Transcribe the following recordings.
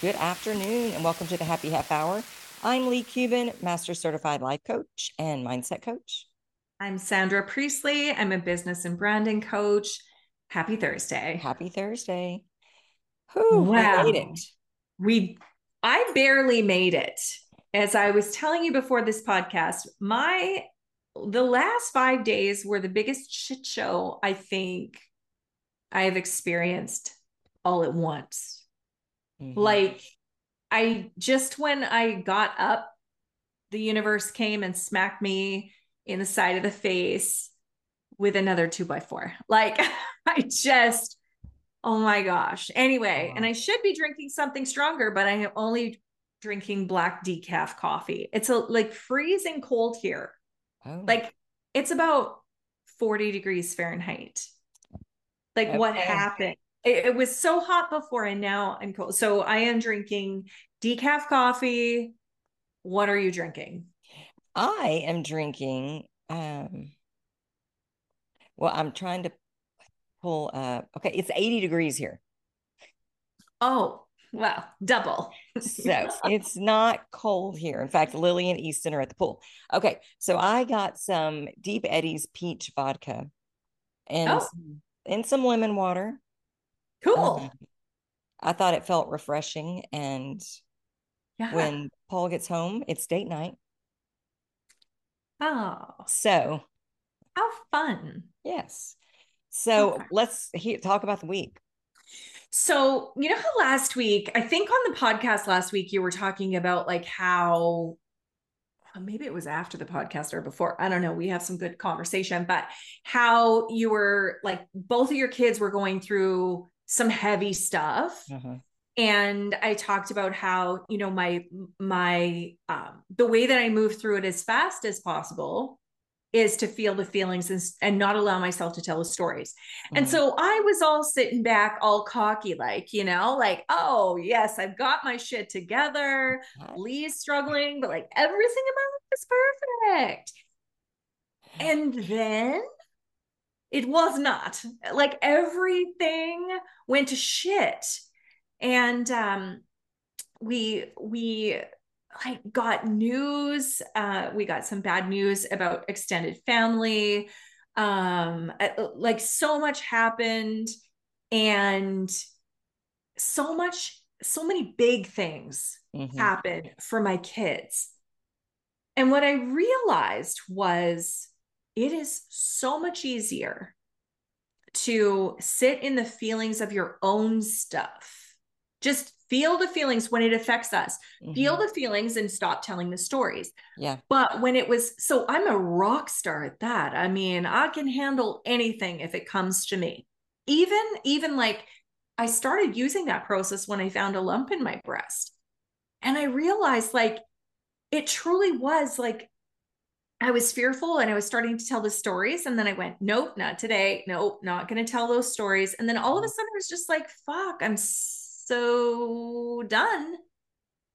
Good afternoon and welcome to the Happy Half Hour. I'm Leigh Kubin, Master Certified Life Coach and Mindset Coach. I'm Sandra Priestley. I'm a business and branding coach. Happy Thursday. Happy Thursday. Whew, wow. We made it. I barely made it. As I was telling you before this podcast, the last 5 days were the biggest shit show I think I have experienced all at once. Mm-hmm. Like when I got up, the universe came and smacked me in the side of the face with another 2x4. Like oh my gosh. Anyway, wow. And I should be drinking something stronger, but I am only drinking black decaf coffee. It's like freezing cold here. Oh. Like it's about 40 degrees Fahrenheit. Like okay. What happened? It was so hot before and now I'm cold. So I am drinking decaf coffee. What are you drinking? I am drinking, I'm trying to pull okay, it's 80 degrees here. Oh, well, double. So it's not cold here. In fact, Lily and Easton are at the pool. Okay, so I got some Deep Eddie's peach vodka and some lemon water. Cool. I thought it felt refreshing. And when Paul gets home, it's date night. Oh, so how fun. Yes. So let's talk about the week. So, you know how last week, I think on the podcast last week, you were talking about like how, maybe it was after the podcast or before, I don't know, we have some good conversation, but how you were like, both of your kids were going through some heavy stuff. Uh-huh. And I talked about how, you know, the way that I move through it as fast as possible is to feel the feelings and not allow myself to tell the stories. Mm-hmm. And so I was all sitting back, all cocky, like, you know, like, oh yes, I've got my shit together. Lee's struggling, but like everything in my life is perfect. And then it was not. Like everything went to shit. And we like got news. We got some bad news about extended family. Like so much happened and so many big things mm-hmm. happened for my kids. And what I realized was it is so much easier to sit in the feelings of your own stuff. Just feel the feelings when it affects us, mm-hmm. feel the feelings and stop telling the stories. Yeah. But when it was, so I'm a rock star at that. I mean, I can handle anything if it comes to me. Even like I started using that process when I found a lump in my breast and I realized like, it truly was like, I was fearful and I was starting to tell the stories. And then I went, nope, not today. Nope, not going to tell those stories. And then all of a sudden I was just like, fuck, I'm so done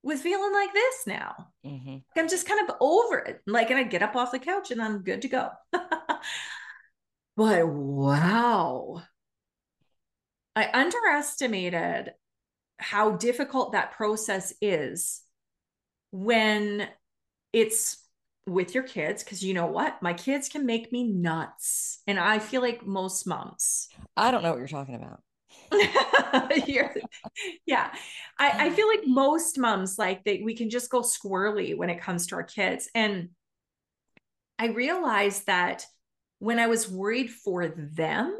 with feeling like this now. Mm-hmm. I'm just kind of over it. Like, and I get up off the couch and I'm good to go. But wow. I underestimated how difficult that process is when it's with your kids, because you know what? My kids can make me nuts. And I feel like most moms. I don't know what you're talking about. Yeah. I feel like most moms, like that we can just go squirrely when it comes to our kids. And I realized that when I was worried for them,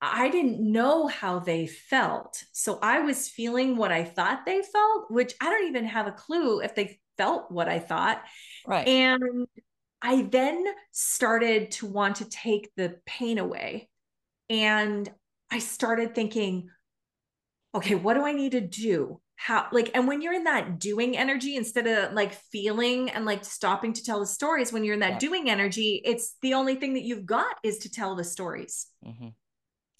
I didn't know how they felt. So I was feeling what I thought they felt, which I don't even have a clue if they felt what I thought. Right. And I then started to want to take the pain away. And I started thinking, okay, what do I need to do? How, like, and when you're in that doing energy, instead of like feeling and like stopping to tell the stories, when you're in that yep. doing energy, it's the only thing that you've got is to tell the stories. Mm-hmm.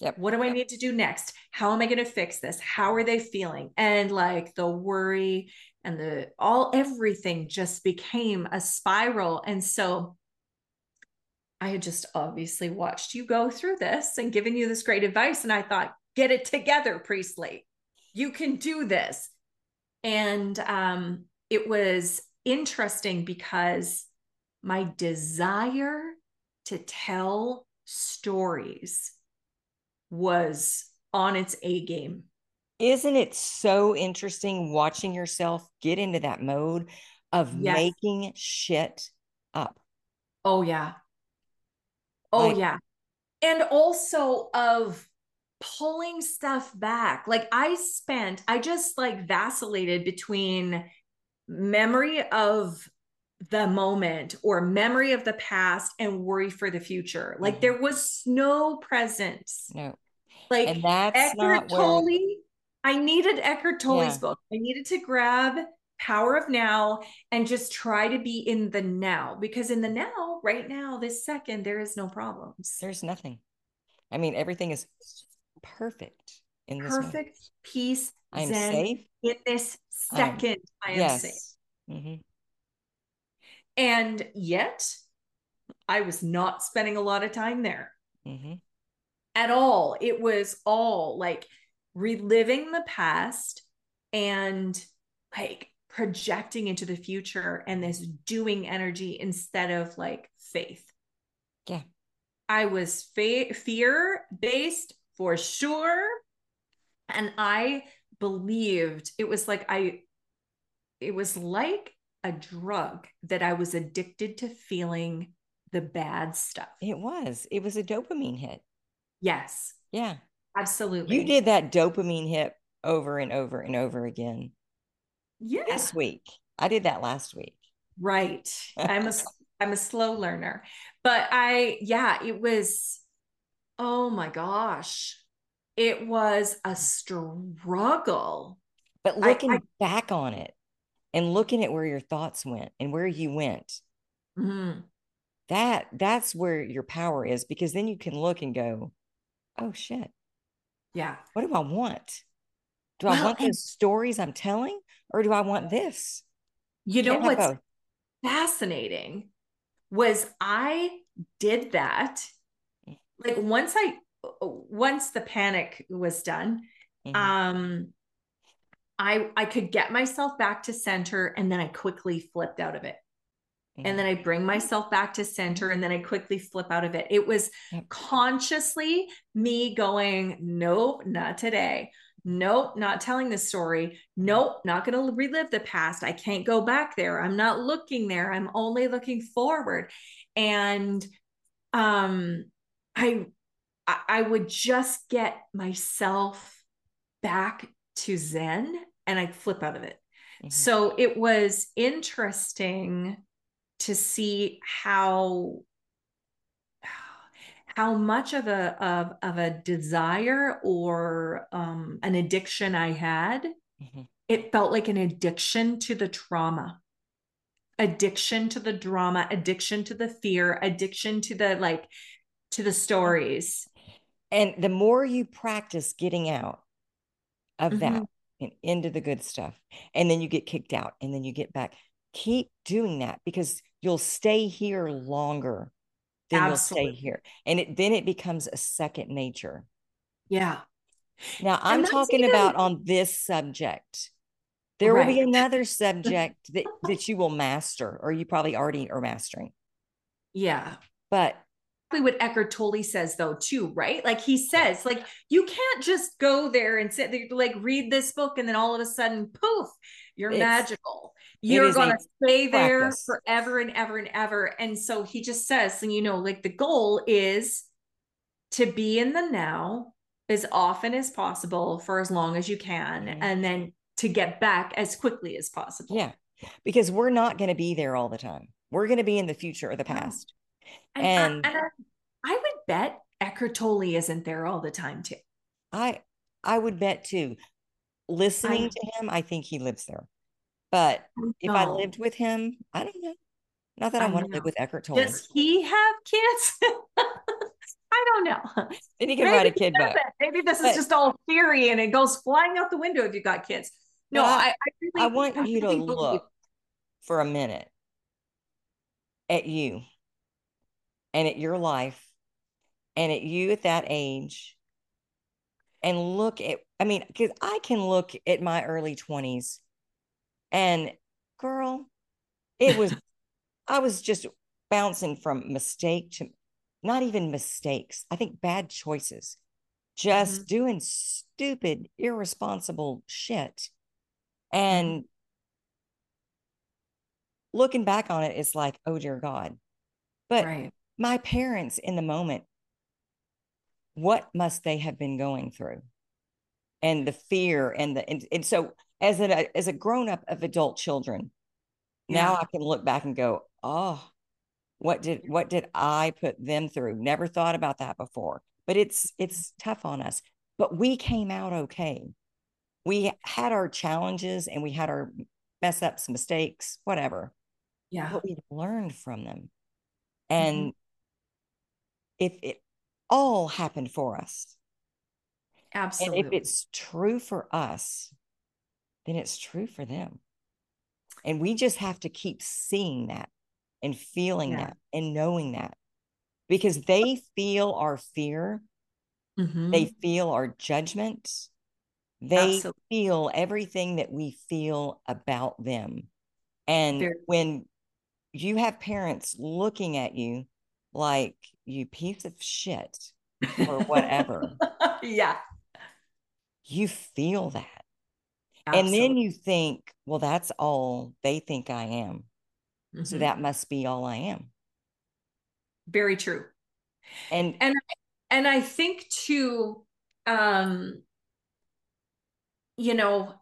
Yep. What do I need to do next? How am I going to fix this? How are they feeling? And like the worry and everything just became a spiral. And so I had just obviously watched you go through this and given you this great advice. And I thought, get it together, Priestley. you can do this. And it was interesting because my desire to tell stories was on its A game. Isn't it so interesting watching yourself get into that mode of making shit up? Oh, yeah. Oh, like, yeah. And also of pulling stuff back. Like I just like vacillated between memory of the moment or memory of the past and worry for the future. Like there was no presence. No. Like and that's Eckhart Tolle, I needed Eckhart Tolle's book. I needed to grab Power of Now and just try to be in the now, because in the now, right now, this second, there is no problems. There's nothing. I mean, everything is perfect in this perfect moment. Peace. I'm zen, safe in this second. I am safe. Mm-hmm. And yet I was not spending a lot of time there at all. It was all like reliving the past and like projecting into the future and this doing energy instead of like faith. Yeah. I was fear-based for sure. And I believed it was like a drug that I was addicted to feeling the bad stuff. It was a dopamine hit. Yes. Yeah, absolutely. You did that dopamine hit over and over and over again. Yeah. This week. I did that last week. Right. I'm a slow learner, but it was, oh my gosh. It was a struggle. But looking back on it and looking at where your thoughts went and where you went, that's where your power is, because then you can look and go, oh shit. Yeah. What do I want? Do I want those stories I'm telling, or do I want this? You know what's fascinating was I did that. Like once the panic was done, I could get myself back to center, and then I quickly flipped out of it. And then I bring myself back to center, and then I quickly flip out of it. It was consciously me going, nope, not today. Nope, not telling the story. Nope, not going to relive the past. I can't go back there. I'm not looking there. I'm only looking forward. And I would just get myself back to zen, and I'd flip out of it. So it was interesting to see how much of a desire or an addiction I had. It felt like an addiction to the trauma, addiction to the drama, addiction to the fear, addiction to the stories. And the more you practice getting out of that and into the good stuff, and then you get kicked out and then you get back, keep doing that, because you'll stay here longer. Then absolutely. You'll stay here. And then it becomes a second nature. Yeah. Now I'm talking about on this subject. There will be another subject that you will master, or you probably already are mastering. Yeah. But what Eckhart Tolle says though too, right? Like he says, like, you can't just go there and sit there, like read this book, and then all of a sudden, poof, you're magical. You're going to stay there forever and ever and ever. And so he just says, and like the goal is to be in the now as often as possible for as long as you can. And then to get back as quickly as possible. Yeah. Because we're not going to be there all the time. We're going to be in the future or the past. And I would bet Eckhart Tolle isn't there all the time too. I would bet too. Listening to him, I think he lives there. But if I lived with him, I don't know. Not that I want to live with Eckhart Tolle. Does he have kids? I don't know. Then he can write a kid book. Maybe this is just all theory, and it goes flying out the window if you got kids. No, I really want you to look for a minute at you and at your life and at you at that age, and look at I mean, because I can look at my early 20s and girl, it was, I was just bouncing from mistake to not even mistakes. I think bad choices, just doing stupid, irresponsible shit. And looking back on it, it's like, oh dear God. But my parents in the moment, what must they have been going through? And the fear and the, and so as a grown up of adult children, now I can look back and go, oh, what did I put them through? Never thought about that before, but it's tough on us, but we came out okay. We had our challenges and we had our mess ups, mistakes, whatever. Yeah. But we learned from them. And if it all happened for us, absolutely. And if it's true for us, then it's true for them. And we just have to keep seeing that and feeling that and knowing that, because they feel our fear. They feel our judgment. They feel everything that we feel about them. And when you have parents looking at you like you piece of shit or whatever, you feel that. And then you think, well, that's all they think I am. So that must be all I am. Very true. And I think too, you know,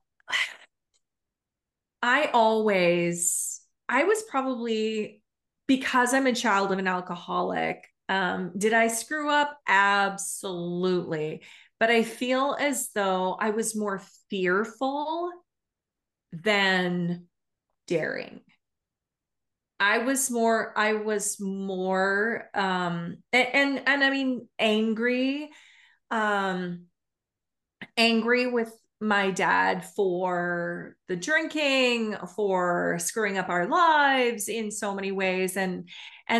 I was probably, because I'm a child of an alcoholic, did I screw up? Absolutely. But I feel as though I was more fearful than daring. I was more, and I mean, angry with my dad for the drinking, for screwing up our lives in so many ways. And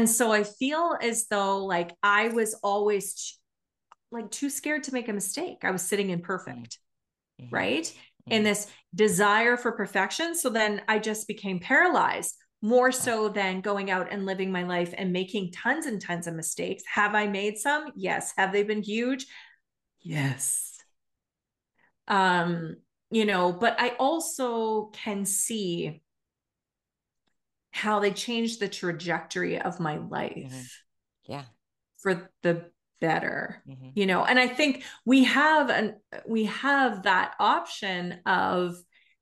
so I feel as though like I was always like too scared to make a mistake. I was sitting imperfect, right? In this desire for perfection. So then I just became paralyzed more so than going out and living my life and making tons and tons of mistakes. Have I made some? Yes. Have they been huge? Yes. You know, but I also can see how they changed the trajectory of my life for the better, you know? And I think we have that option of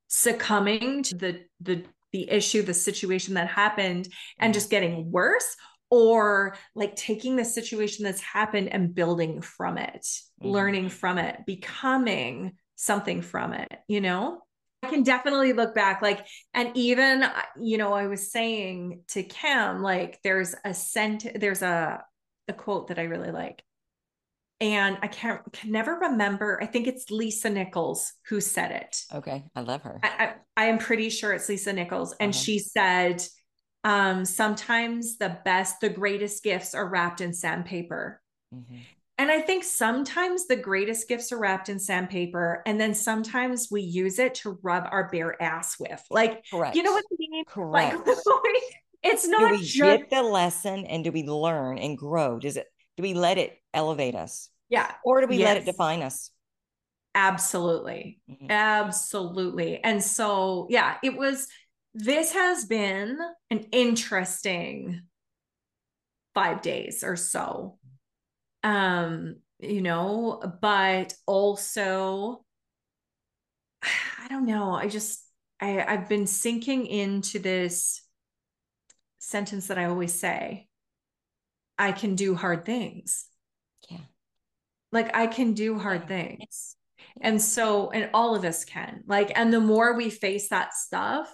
succumbing to the issue, the situation that happened and just getting worse, or like taking the situation that's happened and building from it, learning from it, becoming something from it, you know? I can definitely look back, like, and even, you know, I was saying to Kim, like, there's a quote that I really like, and I can never remember. I think it's Lisa Nichols who said it. Okay. I love her. I am pretty sure it's Lisa Nichols. And she said, sometimes the greatest gifts are wrapped in sandpaper. And I think sometimes the greatest gifts are wrapped in sandpaper, and then sometimes we use it to rub our bare ass with. Like, you know what I mean? Correct. Like, it's not. Do we get the lesson, and do we learn and grow? Do we let it elevate us? Yeah. Or do we let it define us? Absolutely. Absolutely. And so, yeah, this has been an interesting 5 days or so. You know, but also, I don't know. I've been sinking into this sentence that I always say, I can do hard things. Yeah. Like I can do hard things. And so, and all of us can, like, and the more we face that stuff,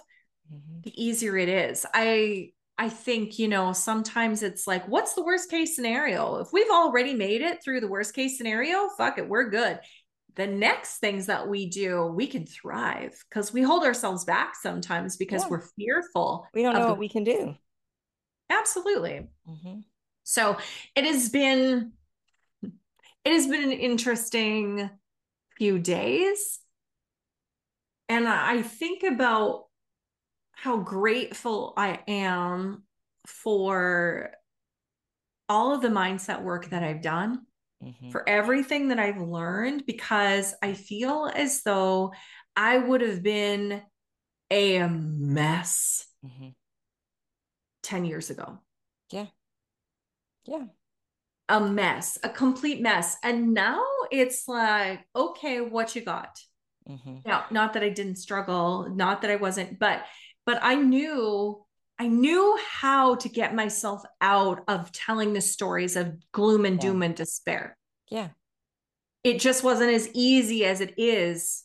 the easier it is. I think, you know, sometimes it's like, what's the worst case scenario? If we've already made it through the worst case scenario, fuck it, we're good. The next things that we do, we can thrive, because we hold ourselves back sometimes because we're fearful. We don't know what we can do. Absolutely. So it has been an interesting few days. And I think about how grateful I am for all of the mindset work that I've done, mm-hmm. for everything that I've learned, because I feel as though I would have been a mess mm-hmm. 10 years ago. Yeah. Yeah. A mess, a complete mess. And now it's like, okay, what you got? Mm-hmm. Now, not that I didn't struggle, not that I wasn't, but I knew how to get myself out of telling the stories of gloom and doom and despair. Yeah. It just wasn't as easy as it is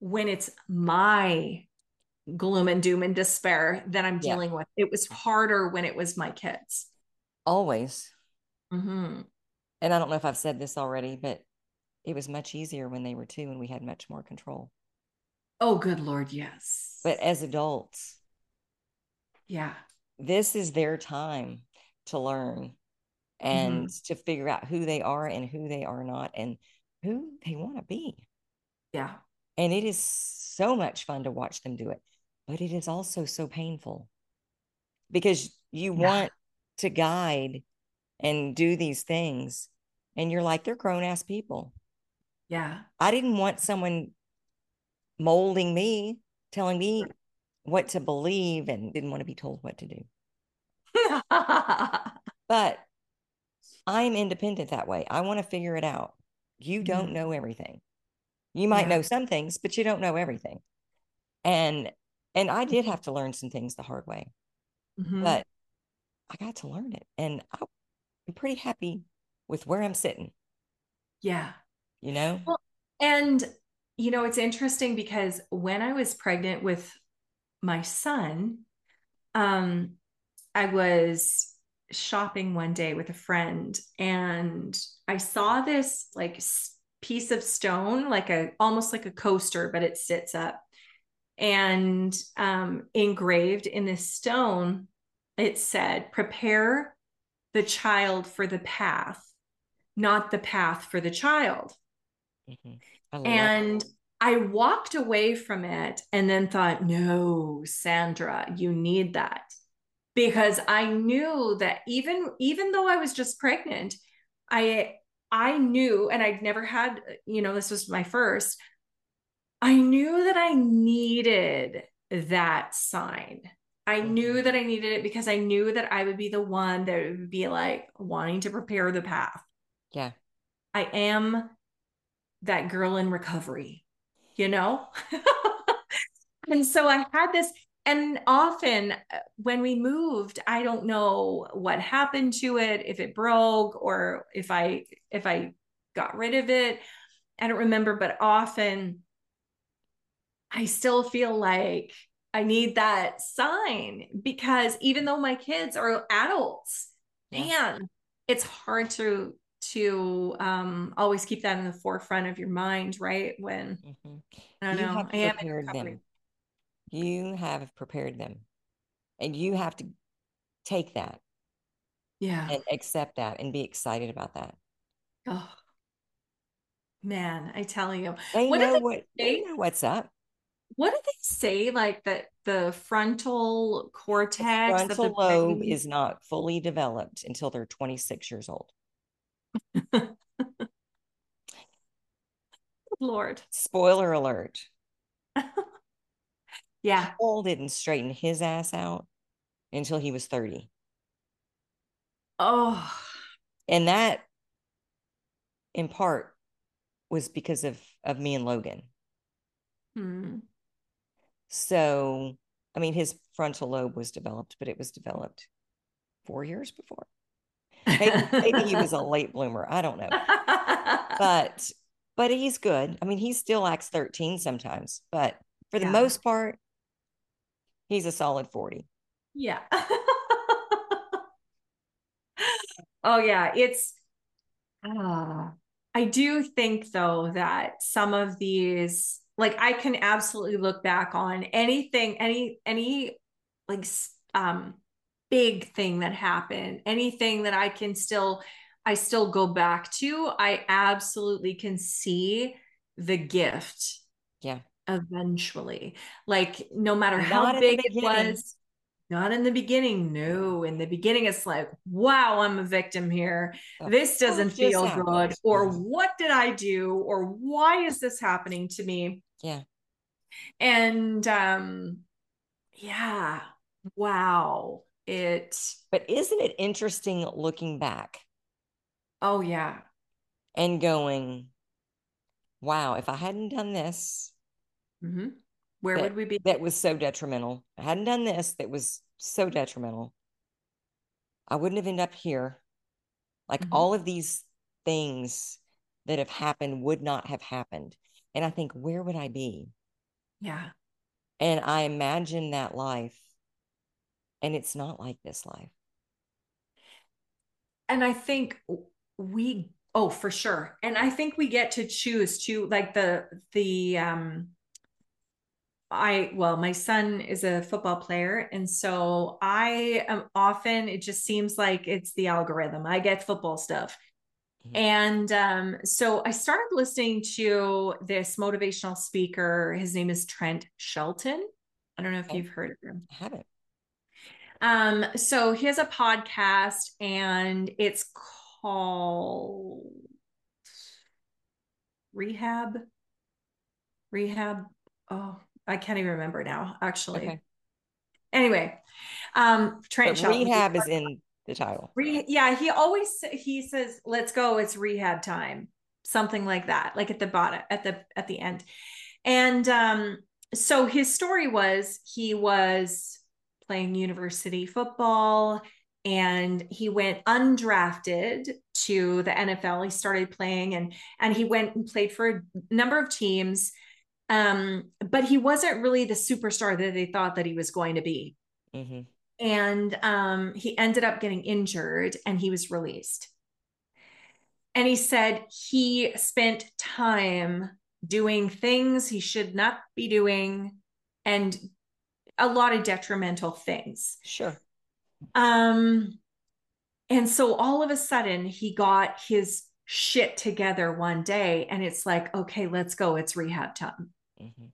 when it's my gloom and doom and despair that I'm dealing with. It was harder when it was my kids. Always. Mm-hmm. And I don't know if I've said this already, but it was much easier when they were two and we had much more control. Oh, good Lord. Yes. But as adults, yeah, this is their time to learn and mm-hmm. to figure out who they are and who they are not and who they want to be. Yeah. And it is so much fun to watch them do it, but it is also so painful because you want to guide and do these things. And you're like, they're grown ass people. Yeah. I didn't want someone molding me, telling me what to believe, and didn't want to be told what to do. But I'm independent that way. I want to figure it out. You don't know everything. You might know some things, but you don't know everything. And I did have to learn some things the hard way, mm-hmm. but I got to learn it. And I'm pretty happy with where I'm sitting. Yeah. You know? Well, and, you know, it's interesting because when I was pregnant with my son, I was shopping one day with a friend and I saw this like piece of stone, like almost like a coaster, but it sits up, and engraved in this stone, it said, prepare the child for the path, not the path for the child. Mm-hmm. And I walked away from it and then thought, no, Sandra, you need that. Because I knew that even though I was just pregnant, I knew, and I'd never had, you know, this was my first, I knew that I needed that sign. I knew that I needed it because I knew that I would be the one that would be like wanting to prepare the path. Yeah. I am that girl in recovery, you know? And so I had this, and often when we moved, I don't know what happened to it, if it broke or if I got rid of it. I don't remember, but often I still feel like I need that sign, because even though my kids are adults, man, it's hard to always keep that in the forefront of your mind, right? When mm-hmm. I don't know, I am prepared them. You have prepared them, and you have to take that, and accept that, and be excited about that. Oh man, I tell you, they know what's up. What do they say? Like that the frontal cortex, the frontal lobe is not fully developed until they're 26 years old. Lord. Spoiler alert. Yeah. Paul didn't straighten his ass out until he was 30. Oh. And that in part was because of me and Logan. Hmm. So, I mean, his frontal lobe was developed, but it was developed 4 years before. Maybe he was a late bloomer. I don't know. But he's good. I mean, he still acts 13 sometimes, but for the most part, he's a solid 40. Yeah. Oh yeah. It's, I do think though, that some of these, like I can absolutely look back on anything, any like, big thing that happened, anything that I still go back to, I absolutely can see the gift. Yeah. Eventually, like no matter how big it was, not in the beginning. No, in the beginning, it's like, wow, I'm a victim here. This doesn't feel good. Or what did I do? Or why is this happening to me? Yeah. And, yeah, wow. But isn't it interesting looking back? Oh yeah. And going, wow, if I hadn't done this, mm-hmm. where would we be? That was so detrimental. I hadn't done this. That was so detrimental. I wouldn't have ended up here. Like mm-hmm. all of these things that have happened would not have happened. And I think, where would I be? Yeah. And I imagine that life, and it's not like this life. And I think oh, for sure. And I think we get to choose to like my son is a football player. And so I am often, it just seems like it's the algorithm. I get football stuff. Mm-hmm. And, so I started listening to this motivational speaker. His name is Trent Shelton. I don't know if you've heard of him. I haven't. So he has a podcast and it's called Rehab. Oh, I can't even remember now, actually. Okay. Anyway, Trent Shelton. Rehab is in the title. He says, let's go. It's rehab time. Something like that. Like at the bottom, at the end. And, so his story was he was playing university football and he went undrafted to the NFL. He started playing and he went and played for a number of teams. But he wasn't really the superstar that they thought that he was going to be. Mm-hmm. And, he ended up getting injured and he was released. And he said he spent time doing things he should not be doing and a lot of detrimental things. Sure. And so all of a sudden he got his shit together one day and it's like, okay, let's go. It's rehab time. Mm-hmm.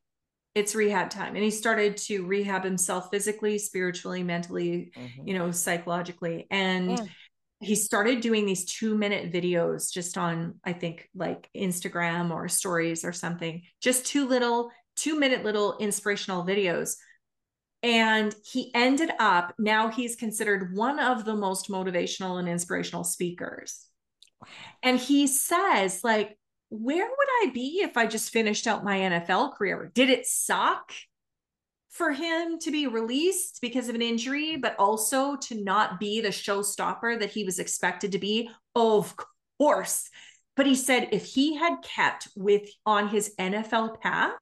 It's rehab time. And he started to rehab himself physically, spiritually, mentally, mm-hmm. Psychologically. And he started doing these 2-minute videos just on, I think like Instagram or stories or something, just 2-minute little inspirational videos. And he ended up, now he's considered one of the most motivational and inspirational speakers. And he says, like, where would I be if I just finished out my NFL career? Did it suck for him to be released because of an injury, but also to not be the showstopper that he was expected to be? Of course. But he said if he had kept on his NFL path,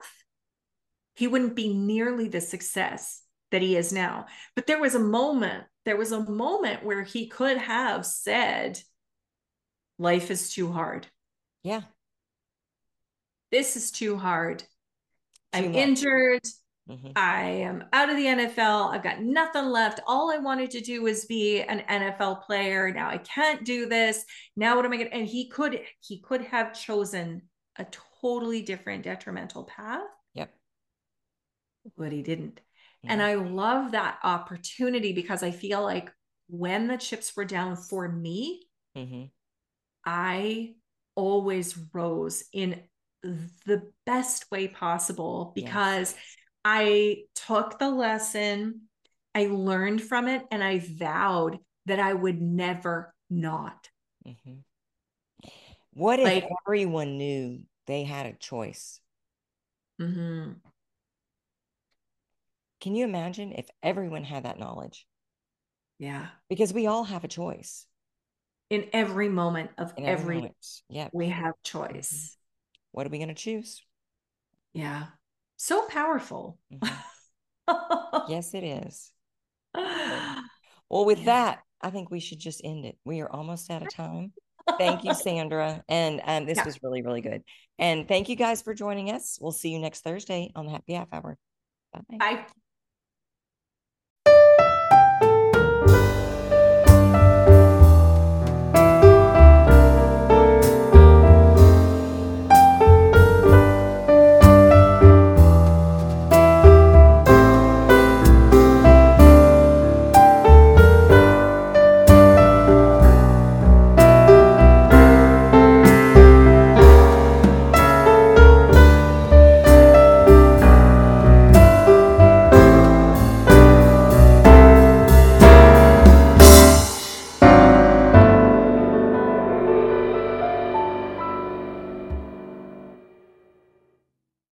he wouldn't be nearly the success that he is now. But there was a moment where he could have said, life is too hard. Yeah. This is too hard. I'm injured. Mm-hmm. I am out of the NFL. I've got nothing left. All I wanted to do was be an NFL player. Now I can't do this. Now what am I going to, and he could have chosen a totally different detrimental path. Yep. But he didn't. Yeah. And I love that opportunity because I feel like when the chips were down for me, mm-hmm. I always rose in the best way possible because I took the lesson, I learned from it, and I vowed that I would never not. Mm-hmm. What if everyone knew they had a choice? Mm-hmm. Can you imagine if everyone had that knowledge? Yeah. Because we all have a choice. In every moment of every moment. Yep. We have choice. Mm-hmm. What are we going to choose? Yeah. So powerful. Mm-hmm. Yes, it is. Well, with that, I think we should just end it. We are almost out of time. Thank you, Sandra. And this was really, really good. And thank you guys for joining us. We'll see you next Thursday on the Happy Half Hour. Bye. Bye.